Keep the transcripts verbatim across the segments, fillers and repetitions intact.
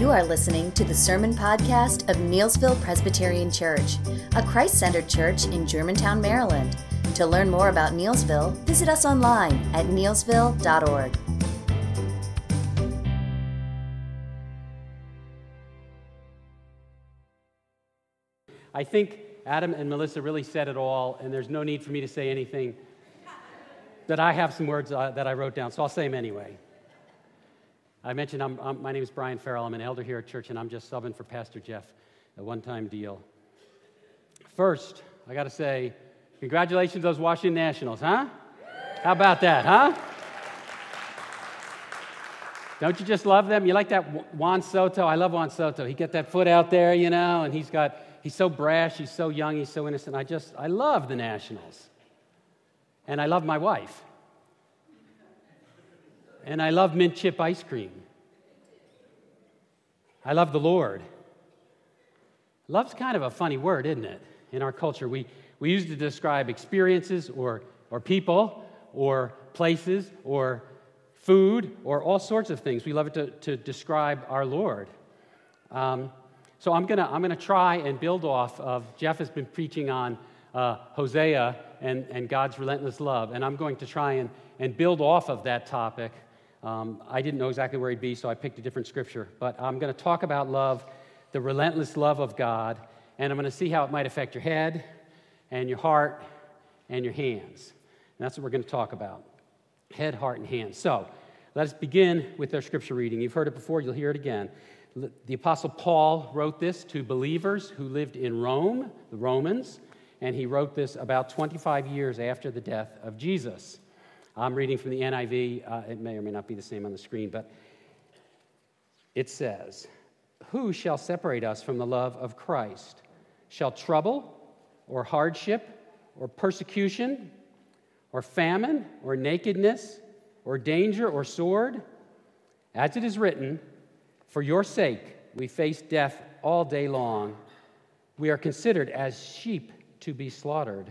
You are listening to the sermon podcast of Neelsville Presbyterian Church, a Christ-centered church in Germantown, Maryland. To learn more about Neelsville, visit us online at Neelsville dot org. I think Adam and Melissa really said it all, and there's no need for me to say anything that I have some words uh, that I wrote down, so I'll say them anyway. I mentioned I'm, I'm, my name is Brian Farrell. I'm an elder here at church, and I'm just subbing for Pastor Jeff, a one-time deal. First, I got to say, congratulations to those Washington Nationals, huh? How about that, huh? Don't you just love them? You like that Juan Soto? I love Juan Soto. He got that foot out there, you know, and he's got, he's so brash, he's so young, he's so innocent. I just, I love the Nationals. And I love my wife. And I love mint chip ice cream. I love the Lord. Love's kind of a funny word, isn't it? In our culture, we, we use it to describe experiences or, or people or places or food or all sorts of things. We love it to, to describe our Lord. Um, so I'm gonna I'm gonna try and build off of, Jeff has been preaching on uh, Hosea and, and God's relentless love, and I'm going to try and, and build off of that topic. Um, I didn't know exactly where he'd be, so I picked a different scripture. But I'm going to talk about love, the relentless love of God, and I'm going to see how it might affect your head and your heart and your hands. And that's what we're going to talk about, head, heart, and hands. So let's begin with our scripture reading. You've heard it before. You'll hear it again. The Apostle Paul wrote this to believers who lived in Rome, the Romans, and he wrote this about twenty-five years after the death of Jesus. I'm reading from the N I V. Uh, it may or may not be the same on the screen, but it says, "Who shall separate us from the love of Christ? Shall trouble or hardship or persecution or famine or nakedness or danger or sword? As it is written, for your sake we face death all day long. We are considered as sheep to be slaughtered.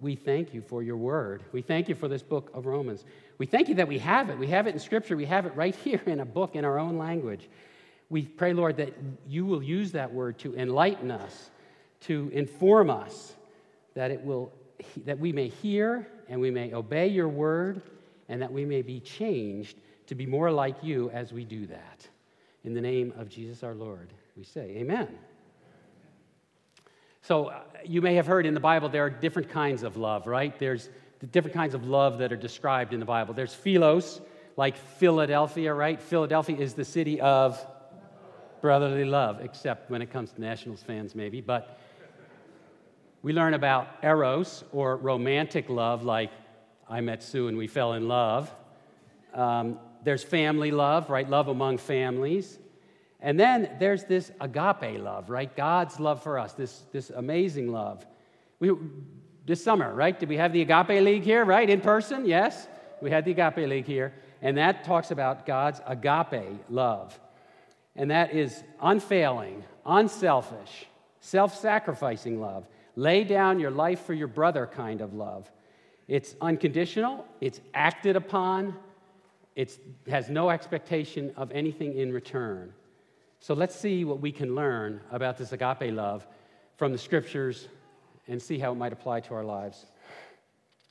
we thank you for your word. We thank you for this book of Romans. We thank you that we have it. We have it in Scripture. We have it right here in a book in our own language. We pray, Lord, that you will use that word to enlighten us, to inform us, that it will, that we may hear and we may obey your word, and that we may be changed to be more like you as we do that. In the name of Jesus our Lord, we say amen. So uh, you may have heard in the Bible there are different kinds of love, right? There's the different kinds of love that are described in the Bible. There's philos, like Philadelphia, right? Philadelphia is the city of brotherly love, except when it comes to Nationals fans maybe. But we learn about eros, or romantic love, like I met Sue and we fell in love. Um, there's family love, right? Love among families. And then there's this agape love, right? God's love for us, this, this amazing love. We, this summer, right? Did we have the Agape League here, right? In person, yes? We had the Agape League here. And that talks about God's agape love. And that is unfailing, unselfish, self-sacrificing love. Lay down your life for your brother kind of love. It's unconditional. It's acted upon. It has no expectation of anything in return. So let's see what we can learn about this agape love from the scriptures and see how it might apply to our lives.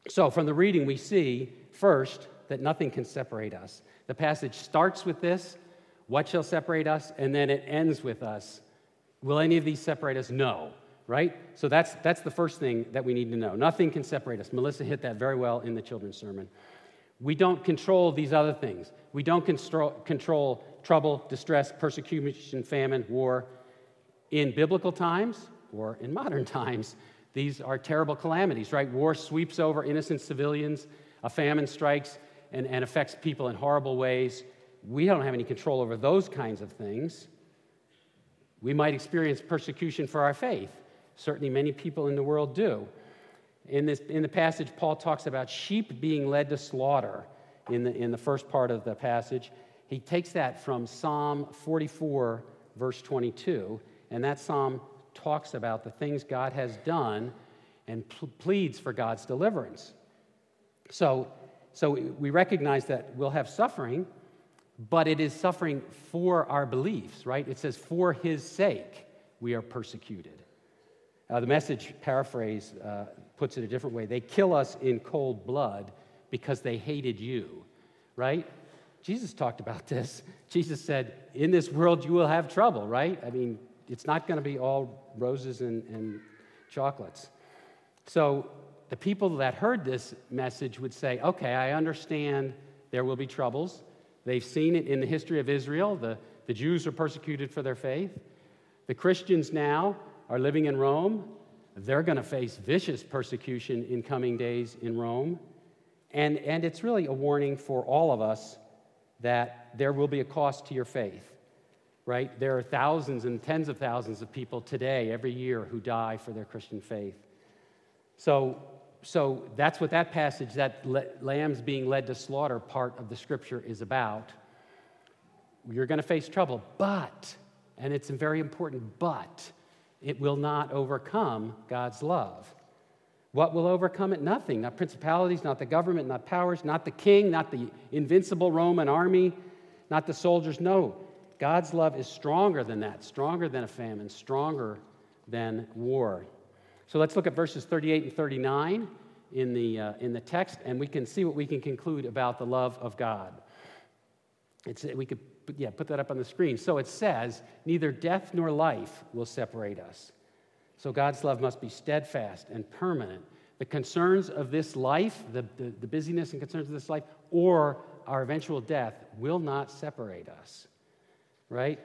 So from the reading, we see, first, that nothing can separate us. The passage starts with this, what shall separate us, and then it ends with us. Will any of these separate us? No, right? So that's, that's the first thing that we need to know. Nothing can separate us. Melissa hit that very well in the children's sermon. We don't control these other things. We don't constro- control trouble, distress, persecution, famine, war. In biblical times or in modern times, these are terrible calamities, right? War sweeps over innocent civilians, a famine strikes and, and affects people in horrible ways. We don't have any control over those kinds of things. We might experience persecution for our faith. Certainly many people in the world do. In this, in the passage, Paul talks about sheep being led to slaughter in the, in the first part of the passage. He takes that from Psalm forty-four, verse twenty-two, and that psalm talks about the things God has done and pl- pleads for God's deliverance. So, so we recognize that we'll have suffering, but it is suffering for our beliefs, right? It says, for his sake we are persecuted. Uh, the Message paraphrase uh, puts it a different way. They kill us in cold blood because they hated you, right? Jesus talked about this. Jesus said, in this world you will have trouble, right? I mean, it's not going to be all roses and, and chocolates. So the people that heard this message would say, okay, I understand there will be troubles. They've seen it in the history of Israel. The, the Jews were persecuted for their faith. The Christians now are living in Rome. They're going to face vicious persecution in coming days in Rome. And, and it's really a warning for all of us that there will be a cost to your faith, right? There are thousands and tens of thousands of people today, every year, who die for their Christian faith. So So that's what that passage, that lambs being led to slaughter part of the scripture is about. You're going to face trouble, but, and it's very important, but it will not overcome God's love. What will overcome it? Nothing. Not principalities, not the government, not powers, not the king, not the invincible Roman army, not the soldiers. No, God's love is stronger than that, stronger than a famine, stronger than war. So let's look at verses thirty-eight and thirty-nine in the uh, in the text, and we can see what we can conclude about the love of God. It's, we could yeah put that up on the screen. So it says, neither death nor life will separate us. So God's love must be steadfast and permanent. The concerns of this life, the, the, the busyness and concerns of this life, or our eventual death will not separate us, right?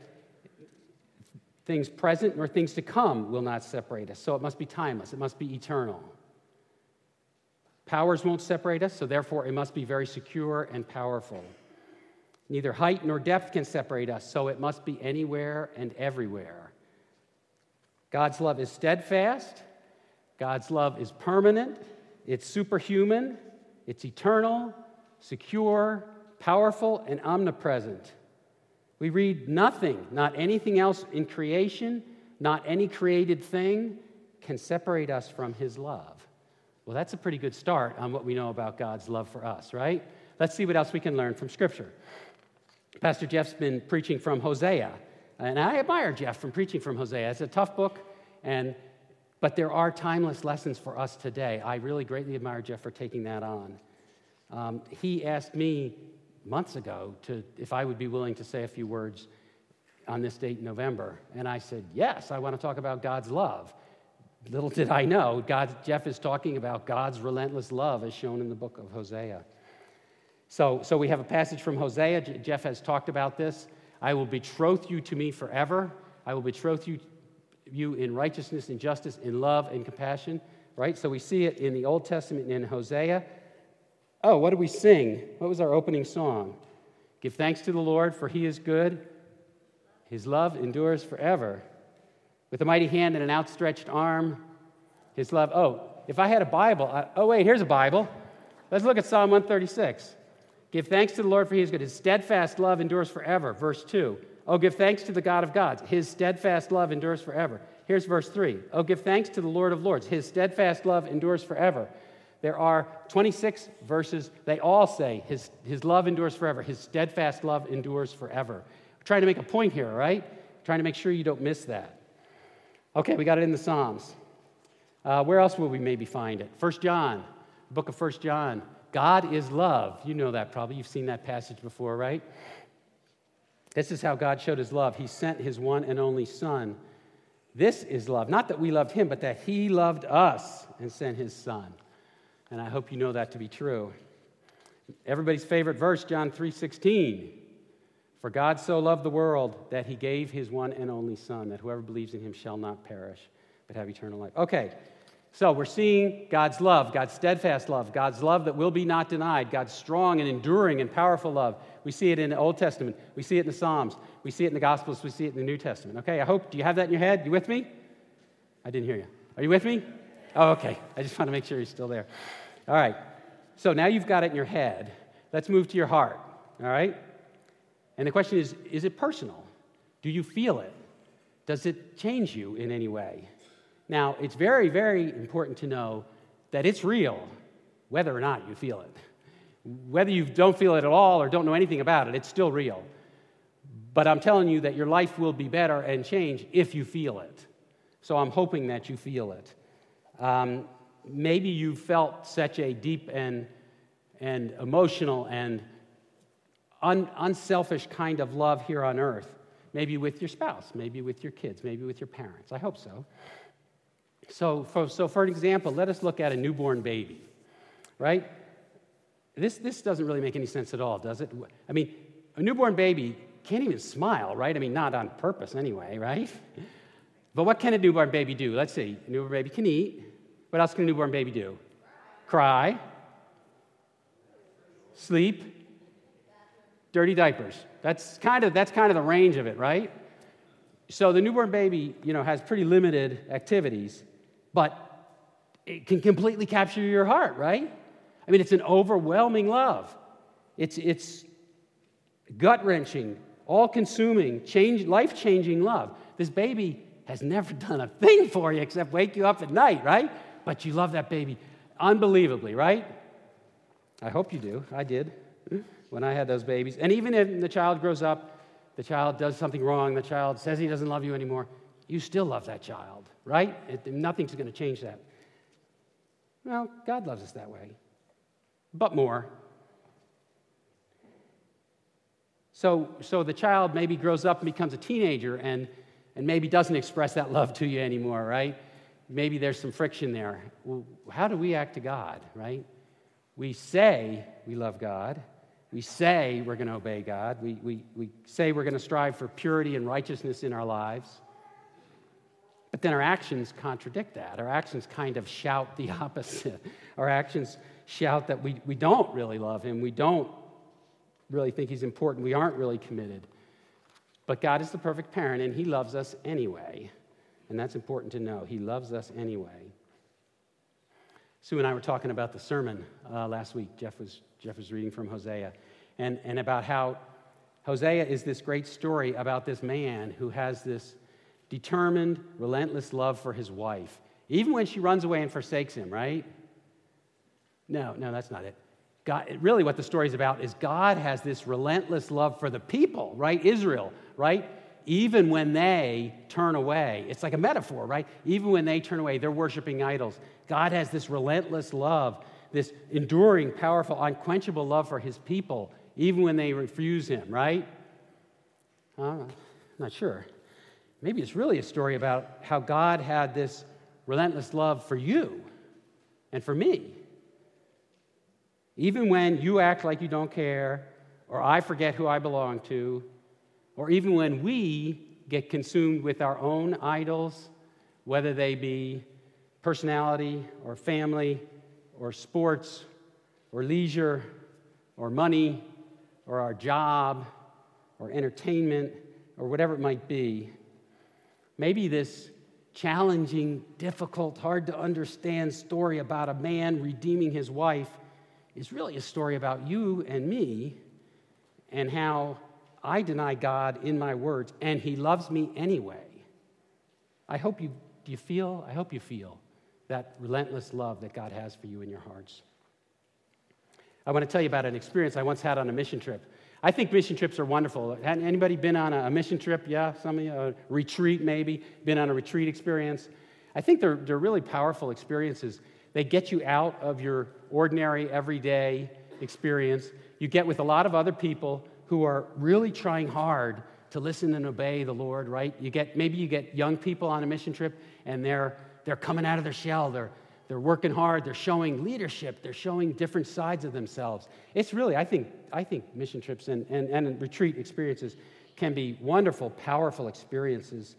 Things present nor things to come will not separate us. So it must be timeless. It must be eternal. Powers won't separate us, so therefore it must be very secure and powerful. Neither height nor depth can separate us, so it must be anywhere and everywhere. God's love is steadfast. God's love is permanent. It's superhuman. It's eternal, secure, powerful, and omnipresent. We read nothing, not anything else in creation, not any created thing can separate us from his love. Well, that's a pretty good start on what we know about God's love for us, right? Let's see what else we can learn from Scripture. Pastor Jeff's been preaching from Hosea, and I admire Jeff from preaching from Hosea. It's a tough book, and but there are timeless lessons for us today. I really greatly admire Jeff for taking that on. Um, he asked me months ago to if I would be willing to say a few words on this date in November. And I said, yes, I want to talk about God's love. Little did I know, God, Jeff is talking about God's relentless love as shown in the book of Hosea. So, so we have a passage from Hosea. J- Jeff has talked about this. I will betroth you to me forever. I will betroth you, you in righteousness and justice, in love and compassion. Right? So we see it in the Old Testament in Hosea. Oh, what did we sing? What was our opening song? Give thanks to the Lord, for he is good. His love endures forever. With a mighty hand and an outstretched arm, his love. Oh, if I had a Bible. I, oh, wait, here's a Bible. Let's look at Psalm one thirty-six. Give thanks to the Lord, for he is good. His steadfast love endures forever. Verse two. Oh, give thanks to the God of gods. His steadfast love endures forever. Here's verse three. Oh, give thanks to the Lord of lords. His steadfast love endures forever. There are twenty-six verses. They all say his, his love endures forever. His steadfast love endures forever. We're trying to make a point here, right? We're trying to make sure you don't miss that. Okay, we got it in the Psalms. Uh, where else will we maybe find it? First John, the book of First John. God is love. You know that probably. You've seen that passage before, right? This is how God showed his love. He sent his one and only Son. This is love. Not that we loved him, but that he loved us and sent his Son. And I hope you know that to be true. Everybody's favorite verse, John three sixteen. For God so loved the world that he gave his one and only Son, that whoever believes in him shall not perish, but have eternal life. Okay, So we're seeing God's love, God's steadfast love, God's love that will be not denied, God's strong and enduring and powerful love. We see it in the Old Testament. We see it in the Psalms. We see it in the Gospels. We see it in the New Testament. Okay, I hope, do you have that in your head? You with me? I didn't hear you. Are you with me? Oh, okay. I just want to make sure you're still there. All right. So now you've got it in your head. Let's move to your heart. All right? And the question is, is it personal? Do you feel it? Does it change you in any way? Now, it's very, very important to know that it's real, whether or not you feel it. Whether you don't feel it at all or don't know anything about it, it's still real. But I'm telling you that your life will be better and change if you feel it. So I'm hoping that you feel it. Um, maybe you felt such a deep and, and emotional and un, unselfish kind of love here on earth, maybe with your spouse, maybe with your kids, maybe with your parents. I hope so. So for, so for an example, let us look at a newborn baby, right? This this doesn't really make any sense at all, does it? I mean, a newborn baby can't even smile, right? I mean, not on purpose anyway, right? But what can a newborn baby do? Let's see. A newborn baby can eat. What else can a newborn baby do? Cry. Sleep. Dirty diapers. That's kind of that's kind of the range of it, right? So the newborn baby, you know, has pretty limited activities, but it can completely capture your heart, right? I mean, it's an overwhelming love. It's it's gut-wrenching, all-consuming, change, life-changing love. This baby has never done a thing for you except wake you up at night, right? But you love that baby unbelievably, right? I hope you do. I did when I had those babies. And even if the child grows up, the child does something wrong, the child says he doesn't love you anymore, you still love that child, right? It, nothing's going to change that. Well, God loves us that way, but more. So so the child maybe grows up and becomes a teenager and, and maybe doesn't express that love to you anymore, right? Maybe there's some friction there. Well, how do we act to God, right? We say we love God. We say we're going to obey God. We, we, we say we're going to strive for purity and righteousness in our lives. But then our actions contradict that. Our actions kind of shout the opposite. Our actions shout that we, we don't really love him. We don't really think he's important. We aren't really committed. But God is the perfect parent, and he loves us anyway. And that's important to know. He loves us anyway. Sue and I were talking about the sermon uh, last week. Jeff was Jeff was reading from Hosea, and, and about how Hosea is this great story about this man who has this determined, relentless love for his wife, even when she runs away and forsakes him, right? No, no, that's not it. God, really what the story's about is God has this relentless love for the people, right? Israel, right? Even when they turn away, it's like a metaphor, right? Even when they turn away, they're worshiping idols. God has this relentless love, this enduring, powerful, unquenchable love for his people, even when they refuse him, right? I'm not sure. Maybe it's really a story about how God had this relentless love for you and for me. Even when you act like you don't care, or I forget who I belong to, or even when we get consumed with our own idols, whether they be personality or family or sports or leisure or money or our job or entertainment or whatever it might be. Maybe this challenging, difficult, hard to understand story about a man redeeming his wife is really a story about you and me and how I deny God in my words, and he loves me anyway. I hope you, do you feel? I hope you feel that relentless love that God has for you in your hearts. I want to tell you about an experience I once had on a mission trip. I think mission trips are wonderful. Had anybody been on a mission trip? Yeah, some of you. A retreat, maybe. Been on a retreat experience. I think they're, they're really powerful experiences. They get you out of your ordinary, everyday experience. You get with a lot of other people who are really trying hard to listen and obey the Lord, right? You get maybe you get young people on a mission trip, and they're they're coming out of their shell. They're they're working hard. They're showing leadership. They're showing different sides of themselves. It's really, I think, I think mission trips and and, and retreat experiences can be wonderful, powerful experiences.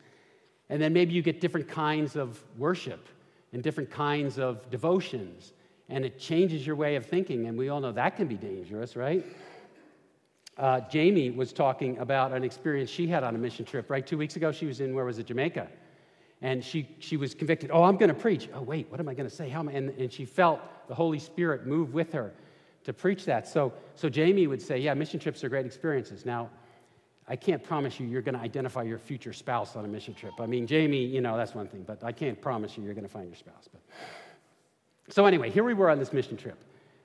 And then maybe you get different kinds of worship. and different kinds of devotions, and it changes your way of thinking, and we all know that can be dangerous, right? Uh, Jamie was talking about an experience she had on a mission trip, right? Two weeks ago, she was in, where was it, Jamaica, and she she was convicted, oh, I'm going to preach. Oh, wait, what am I going to say? How am I? And, and she felt the Holy Spirit move with her to preach that. So, so Jamie would say, yeah, mission trips are great experiences. Now, I can't promise you you're going to identify your future spouse on a mission trip. I mean, Jamie, you know, that's one thing, but I can't promise you you're going to find your spouse. But so anyway, here we were on this mission trip.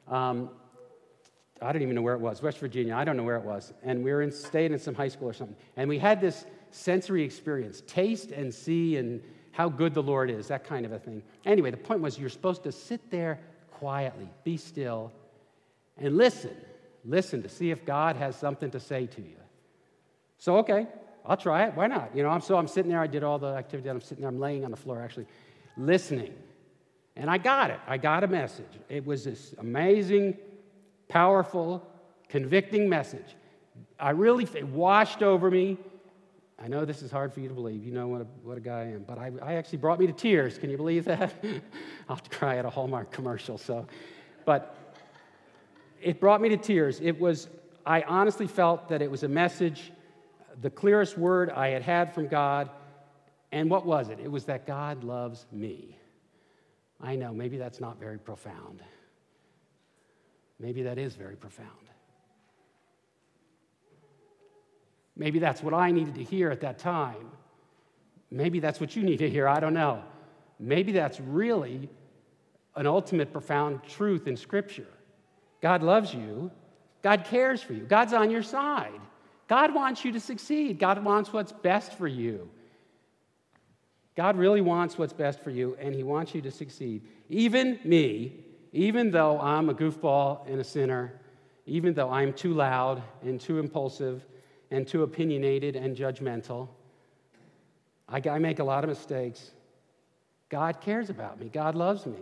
Um, I don't even know where it was, West Virginia. I don't know where it was. And we were in, staying in some high school or something. And we had this sensory experience, taste and see and how good the Lord is, that kind of a thing. Anyway, the point was you're supposed to sit there quietly, be still, and listen. Listen to see if God has something to say to you. So, okay, I'll try it. Why not? You know, I'm, so I'm sitting there. I did all the activity. I'm sitting there. I'm laying on the floor, actually, listening. And I got it. I got a message. It was this amazing, powerful, convicting message. I really, it washed over me. I know this is hard for you to believe. You know what a, what a guy I am. But I, I actually brought me to tears. Can you believe that? I'll have to cry at a Hallmark commercial. So, but it brought me to tears. It was, I honestly felt that it was a message, the clearest word I had had from God. And what was it? It was that God loves me. I know, maybe that's not very profound. Maybe that is very profound. Maybe that's what I needed to hear at that time. Maybe that's what you need to hear. I don't know. Maybe that's really an ultimate profound truth in Scripture. God loves you. God cares for you. God's on your side. God wants you to succeed. God wants what's best for you. God really wants what's best for you, and he wants you to succeed. Even me, even though I'm a goofball and a sinner, even though I'm too loud and too impulsive and too opinionated and judgmental, I, I make a lot of mistakes. God cares about me. God loves me.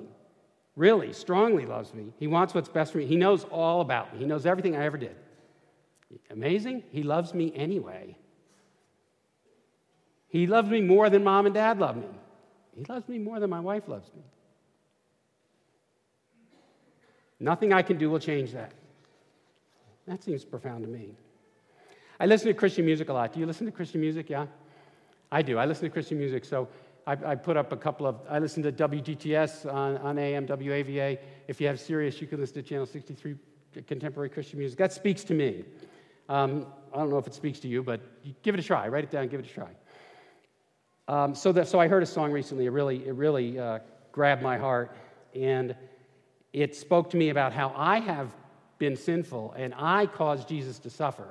Really, strongly loves me. He wants what's best for me. He knows all about me. He knows everything I ever did. Amazing. He loves me anyway. He loves me more than mom and dad love me. He loves me more than my wife loves me. Nothing I can do will change that. That seems profound to me. I listen to Christian music a lot. Do you listen to Christian music? Yeah? I do. I listen to Christian music. So I, I put up a couple of, I listen to W G T S on, on A M W A V A. If you have Sirius, you can listen to Channel sixty-three Contemporary Christian Music. That speaks to me. Um, I don't know if it speaks to you, but you give it a try. Write it down. Give it a try. Um, so that, so I heard a song recently. It really, it really uh, grabbed my heart, and it spoke to me about how I have been sinful, and I caused Jesus to suffer.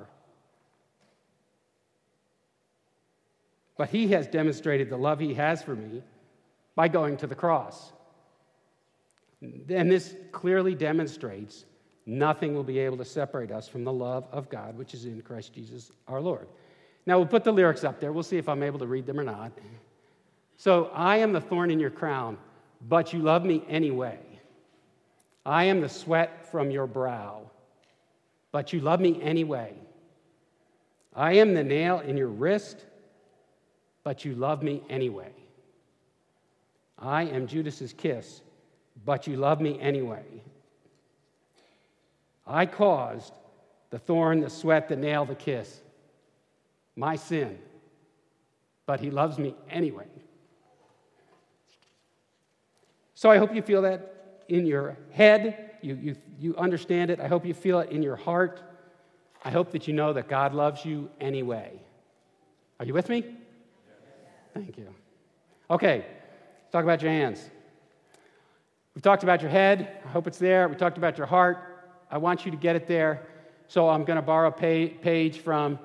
But he has demonstrated the love he has for me by going to the cross. And this clearly demonstrates nothing will be able to separate us from the love of God, which is in Christ Jesus our Lord. Now, we'll put the lyrics up there. We'll see if I'm able to read them or not. So, I am the thorn in your crown, but you love me anyway. I am the sweat from your brow, but you love me anyway. I am the nail in your wrist, but you love me anyway. I am Judas's kiss, but you love me anyway. I caused the thorn, the sweat, the nail, the kiss, my sin, but he loves me anyway. So I hope you feel that in your head. You, you, you understand it. I hope you feel it in your heart. I hope that you know that God loves you anyway. Are you with me? Yes. Thank you. Okay, let's talk about your hands. We've talked about your head. I hope it's there. We talked about your heart. I want you to get it there. So I'm going to borrow a page from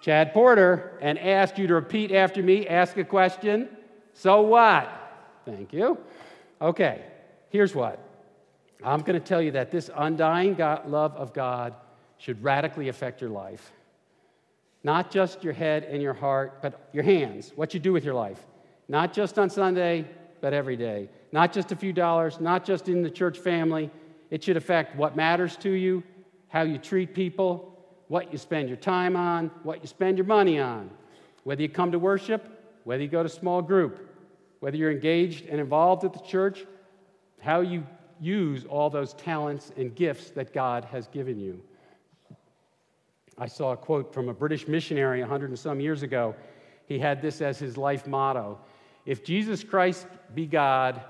Chad Porter, and ask you to repeat after me, ask a question. So what? Thank you. Okay, here's what. I'm going to tell you that this undying God, love of God should radically affect your life. Not just your head and your heart, but your hands, what you do with your life. Not just on Sunday, but every day. Not just a few dollars, not just in the church family. It should affect what matters to you, how you treat people, what you spend your time on, what you spend your money on, whether you come to worship, whether you go to small group, whether you're engaged and involved at the church, how you use all those talents and gifts that God has given you. I saw a quote from a British missionary a hundred and some years ago. He had this as his life motto: if Jesus Christ be God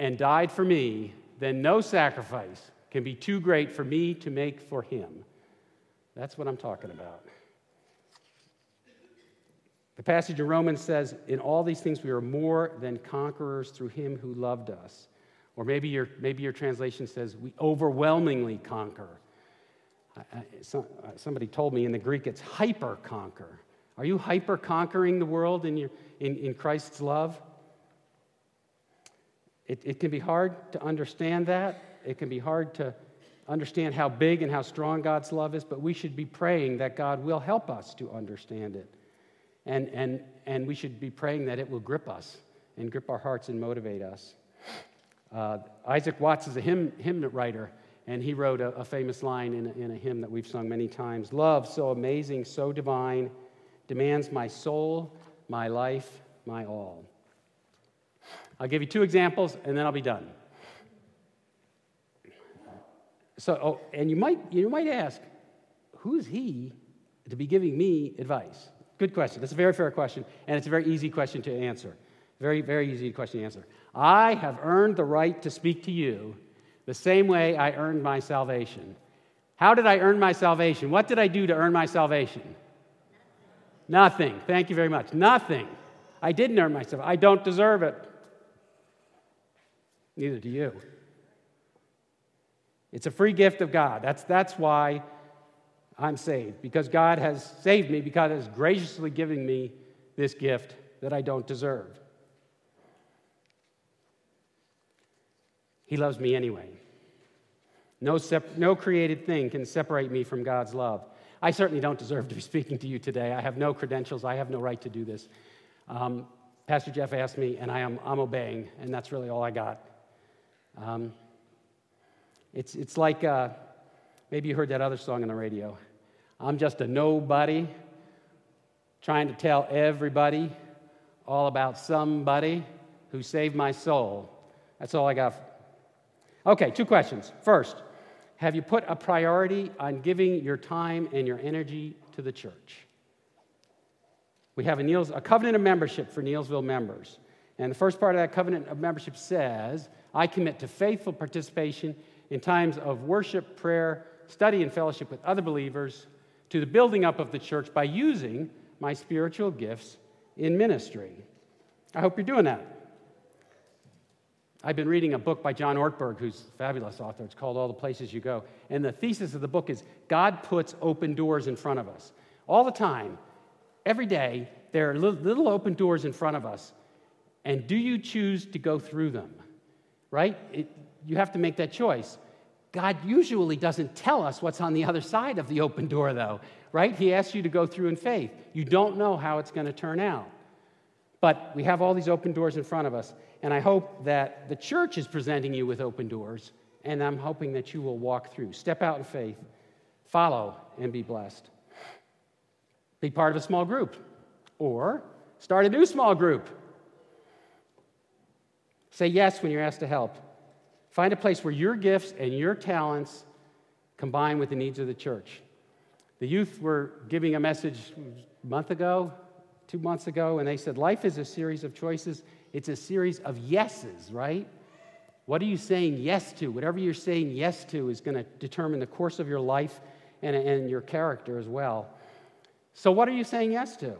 and died for me, then no sacrifice can be too great for me to make for him. That's what I'm talking about. The passage in Romans says, in all these things we are more than conquerors through him who loved us. Or maybe your, maybe your translation says, we overwhelmingly conquer. I, I, some, somebody told me in the Greek it's hyper-conquer. Are you hyper-conquering the world in, your, in, in Christ's love? It, it can be hard to understand that. It can be hard to understand how big and how strong God's love is, but we should be praying that God will help us to understand it. And, and, and we should be praying that it will grip us and grip our hearts and motivate us. Uh, Isaac Watts is a hymn, hymn writer, and he wrote a, a famous line in a, in a hymn that we've sung many times. Love so amazing, so divine, demands my soul, my life, my all. I'll give you two examples, and then I'll be done. So, oh, and you might you might ask, who's he to be giving me advice? Good question. That's a very fair question, and it's a very easy question to answer. Very, very easy question to answer. I have earned the right to speak to you the same way I earned my salvation. How did I earn my salvation? What did I do to earn my salvation? Nothing. Thank you very much. Nothing. I didn't earn myself. I don't deserve it. Neither do you. It's a free gift of God. That's, that's why I'm saved, because God has saved me, because He has graciously given me this gift that I don't deserve. He loves me anyway. No, sep- no created thing can separate me from God's love. I certainly don't deserve to be speaking to you today. I have no credentials. I have no right to do this. Um, Pastor Jeff asked me, and I am, I'm obeying, and that's really all I got. Um, it's, it's like, uh, maybe you heard that other song on the radio. I'm just a nobody trying to tell everybody all about somebody who saved my soul. That's all I got. Okay, two questions. First, have you put a priority on giving your time and your energy to the church? We have a, Neels, a covenant of membership for Neelsville members. And the first part of that covenant of membership says, I commit to faithful participation in times of worship, prayer, study, and fellowship with other believers to the building up of the church by using my spiritual gifts in ministry. I hope you're doing that. I've been reading a book by John Ortberg, who's a fabulous author. It's called All the Places You Go. And the thesis of the book is God puts open doors in front of us. All the time, every day, there are little open doors in front of us. And do you choose to go through them? Right? It, you have to make that choice. God usually doesn't tell us what's on the other side of the open door, though. Right? He asks you to go through in faith. You don't know how it's going to turn out. But we have all these open doors in front of us. And I hope that the church is presenting you with open doors, and I'm hoping that you will walk through. Step out in faith, follow, and be blessed. Be part of a small group, or start a new small group. Say yes when you're asked to help. Find a place where your gifts and your talents combine with the needs of the church. The youth were giving a message a month ago, two months ago, and they said, life is a series of choices. It's a series of yeses, right? What are you saying yes to? Whatever you're saying yes to is going to determine the course of your life and, and your character as well. So what are you saying yes to?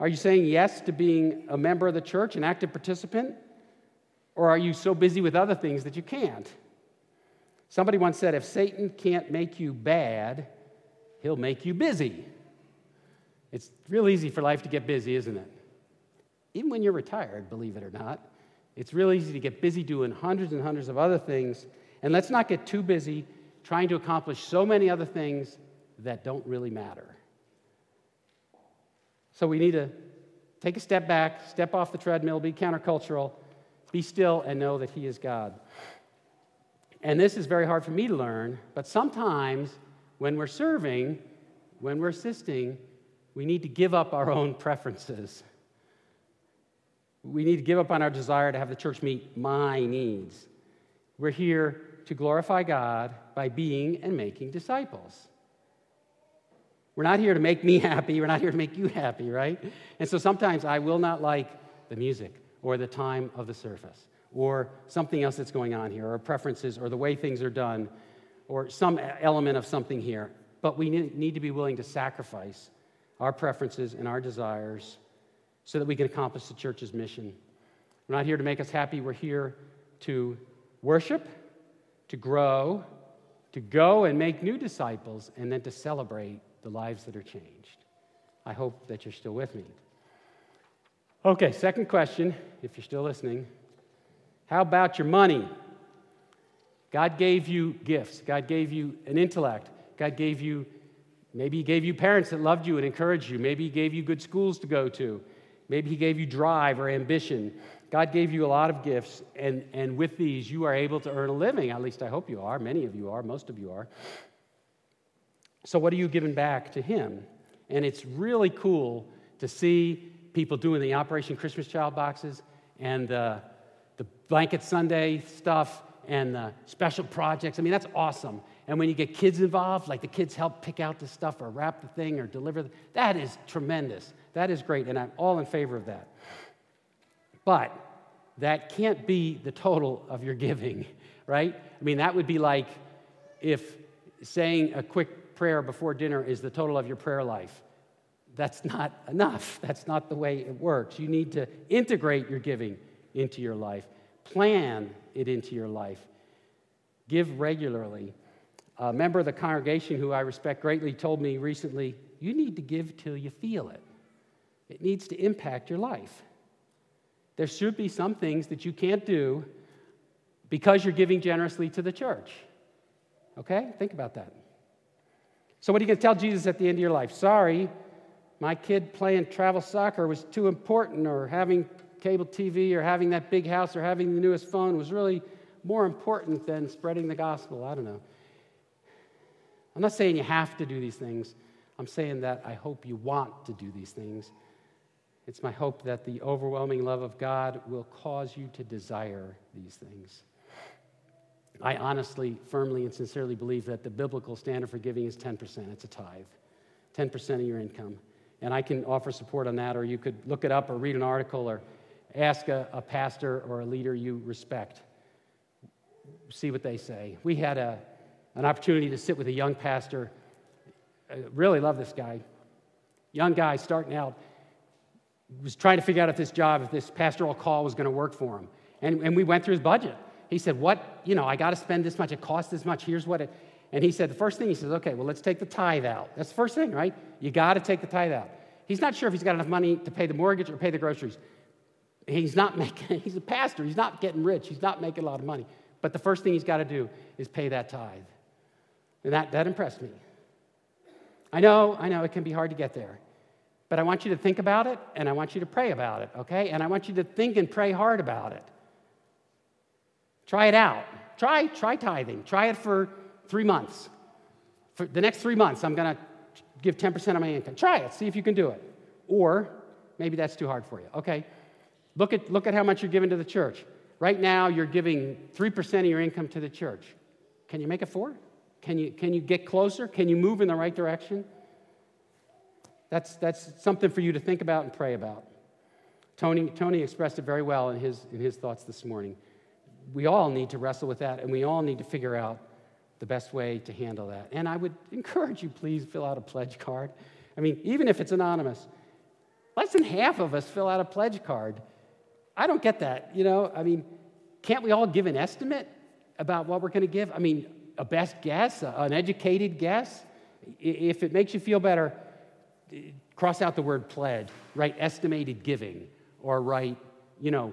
Are you saying yes to being a member of the church, an active participant? Or are you so busy with other things that you can't? Somebody once said, if Satan can't make you bad, he'll make you busy. It's real easy for life to get busy, isn't it? Even when you're retired, believe it or not, it's real easy to get busy doing hundreds and hundreds of other things. And let's not get too busy trying to accomplish so many other things that don't really matter. So we need to take a step back, step off the treadmill, be countercultural, be still, and know that He is God. And this is very hard for me to learn, but sometimes when we're serving, when we're assisting, we need to give up our own preferences. We need to give up on our desire to have the church meet my needs. We're here to glorify God by being and making disciples. We're not here to make me happy. We're not here to make you happy, right? And so sometimes I will not like the music or the time of the service or something else that's going on here or preferences or the way things are done or some element of something here. But we need to be willing to sacrifice our preferences and our desires so that we can accomplish the church's mission. We're not here to make us happy. We're here to worship, to grow, to go and make new disciples, and then to celebrate the lives that are changed. I hope that you're still with me. Okay, second question, if you're still listening. How about your money? God gave you gifts. God gave you an intellect. God gave you, maybe he gave you parents that loved you and encouraged you. Maybe he gave you good schools to go to. Maybe he gave you drive or ambition. God gave you a lot of gifts, and, and with these, you are able to earn a living. At least I hope you are. Many of you are. Most of you are. So what are you giving back to him? And it's really cool to see people doing the Operation Christmas Child boxes and the, the Blanket Sunday stuff and the special projects. I mean, that's awesome. And when you get kids involved, like the kids help pick out the stuff or wrap the thing or deliver, the, that is tremendous. That is great, and I'm all in favor of that. But that can't be the total of your giving, right? I mean, that would be like if saying a quick prayer before dinner is the total of your prayer life. That's not enough. That's not the way it works. You need to integrate your giving into your life, plan it into your life, give regularly. A member of the congregation who I respect greatly told me recently, you need to give till you feel it. It needs to impact your life. There should be some things that you can't do because you're giving generously to the church. Okay? Think about that. So what are you going to tell Jesus at the end of your life? Sorry, my kid playing travel soccer was too important, or having cable T V or having that big house or having the newest phone was really more important than spreading the gospel. I don't know. I'm not saying you have to do these things. I'm saying that I hope you want to do these things. It's my hope that the overwhelming love of God will cause you to desire these things. I honestly, firmly, and sincerely believe that the biblical standard for giving is ten percent. It's a tithe, ten percent of your income. And I can offer support on that, or you could look it up or read an article or ask a, a pastor or a leader you respect. See what they say. We had a, an opportunity to sit with a young pastor. I really love this guy. Young guy starting out. Was trying to figure out if this job, if this pastoral call was going to work for him. And, and we went through his budget. He said, what, you know, I got to spend this much. It costs this much. Here's what it, and he said, the first thing, he says, okay, well, let's take the tithe out. That's the first thing, right? You got to take the tithe out. He's not sure if he's got enough money to pay the mortgage or pay the groceries. He's not making, he's a pastor. He's not getting rich. He's not making a lot of money. But the first thing he's got to do is pay that tithe. And that, that impressed me. I know, I know, it can be hard to get there. But I want you to think about it, and I want you to pray about it, okay? And I want you to think and pray hard about it. Try it out. Try try tithing. Try it for three months. For the next three months, I'm going to give ten percent of my income. Try it. See if you can do it. Or maybe that's too hard for you, okay? Look at, look at how much you're giving to the church. Right now, you're giving three percent of your income to the church. Can you make it four? Can you, can you get closer? Can you move in the right direction? That's that's something for you to think about and pray about. Tony Tony expressed it very well in his in his thoughts this morning. We all need to wrestle with that, and we all need to figure out the best way to handle that. And I would encourage you, please fill out a pledge card. I mean, even if it's anonymous, less than half of us fill out a pledge card. I don't get that, you know? I mean, can't we all give an estimate about what we're going to give? I mean, a best guess, an educated guess? If it makes you feel better, cross out the word pledge, write estimated giving, or write, you know,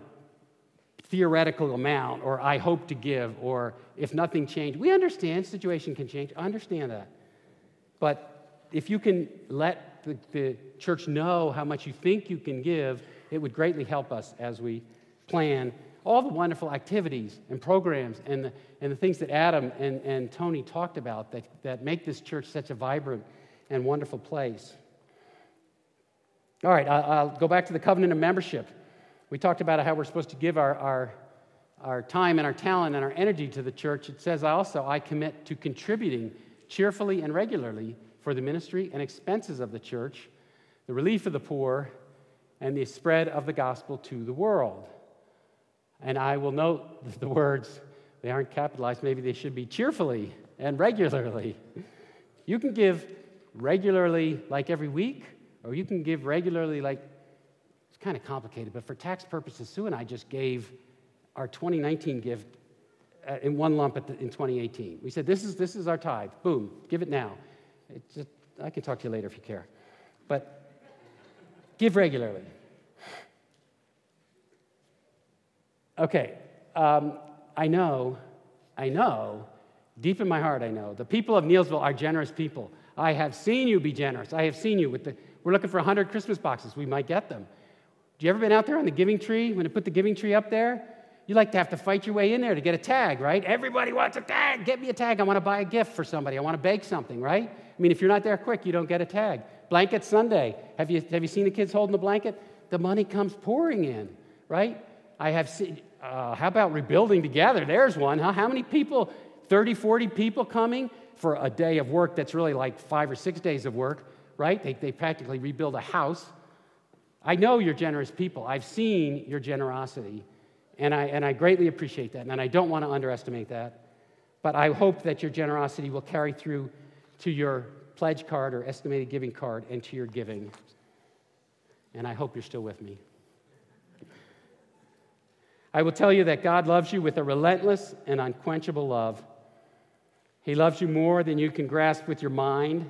theoretical amount, or I hope to give, or if nothing changed. We understand situation can change. I understand that. But if you can let the, the church know how much you think you can give, it would greatly help us as we plan all the wonderful activities and programs and the, and the things that Adam and, and Tony talked about that, that make this church such a vibrant and wonderful place. All right, I'll go back to the covenant of membership. We talked about how we're supposed to give our, our, our time and our talent and our energy to the church. It says, I also, I commit to contributing cheerfully and regularly for the ministry and expenses of the church, the relief of the poor, and the spread of the gospel to the world. And I will note the words, they aren't capitalized, maybe they should be cheerfully and regularly. You can give regularly like every week, or you can give regularly like, it's kind of complicated, but for tax purposes, Sue and I just gave our twenty nineteen gift in one lump at the, in twenty eighteen. We said, this is this is our tithe, boom, give it now. It just, I can talk to you later if you care, but give regularly. Okay, um, I know, I know, deep in my heart I know, the people of Neelsville are generous people. I have seen you be generous. I have seen you with the, we're looking for one hundred Christmas boxes. We might get them. Do you ever been out there on the giving tree? When they put the giving tree up there, you like to have to fight your way in there to get a tag, right? Everybody wants a tag. Get me a tag. I want to buy a gift for somebody. I want to bake something, right? I mean, if you're not there quick, you don't get a tag. Blanket Sunday. Have you have you seen the kids holding the blanket? The money comes pouring in, right? I have seen, uh, how about rebuilding together? There's one, huh? How many people, thirty, forty people coming for a day of work that's really like five or six days of work, right? They, they practically rebuild a house. I know you're generous people. I've seen your generosity, and I and I greatly appreciate that, and I don't want to underestimate that, but I hope that your generosity will carry through to your pledge card or estimated giving card and to your giving, and I hope you're still with me. I will tell you that God loves you with a relentless and unquenchable love. He loves you more than you can grasp with your mind.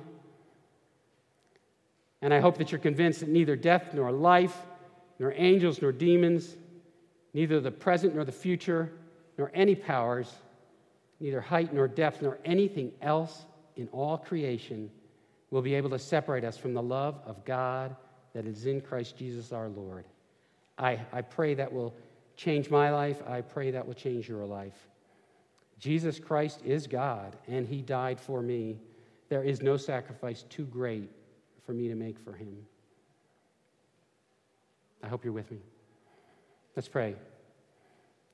And I hope that you're convinced that neither death nor life, nor angels nor demons, neither the present nor the future, nor any powers, neither height nor depth, nor anything else in all creation will be able to separate us from the love of God that is in Christ Jesus our Lord. I, I pray that will change my life. I pray that will change your life. Jesus Christ is God, and he died for me. There is no sacrifice too great for me to make for him. I hope you're with me. Let's pray.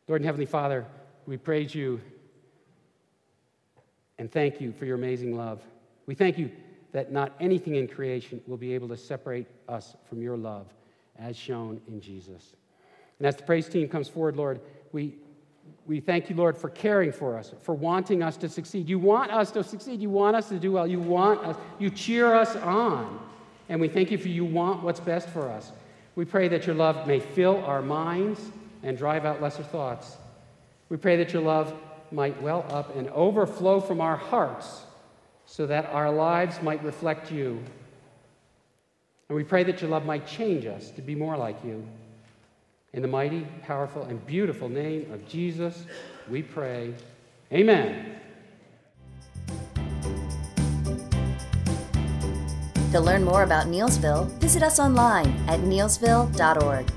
Lord and Heavenly Father, we praise you and thank you for your amazing love. We thank you that not anything in creation will be able to separate us from your love as shown in Jesus. And as the praise team comes forward, Lord, we we thank you, Lord, for caring for us, for wanting us to succeed. You want us to succeed. You want us to do well. You want us. You cheer us on. And we thank you for you want what's best for us. We pray that your love may fill our minds and drive out lesser thoughts. We pray that your love might well up and overflow from our hearts so that our lives might reflect you. And we pray that your love might change us to be more like you. In the mighty, powerful, and beautiful name of Jesus, we pray. Amen. To learn more about Neelsville, visit us online at Neelsville dot org.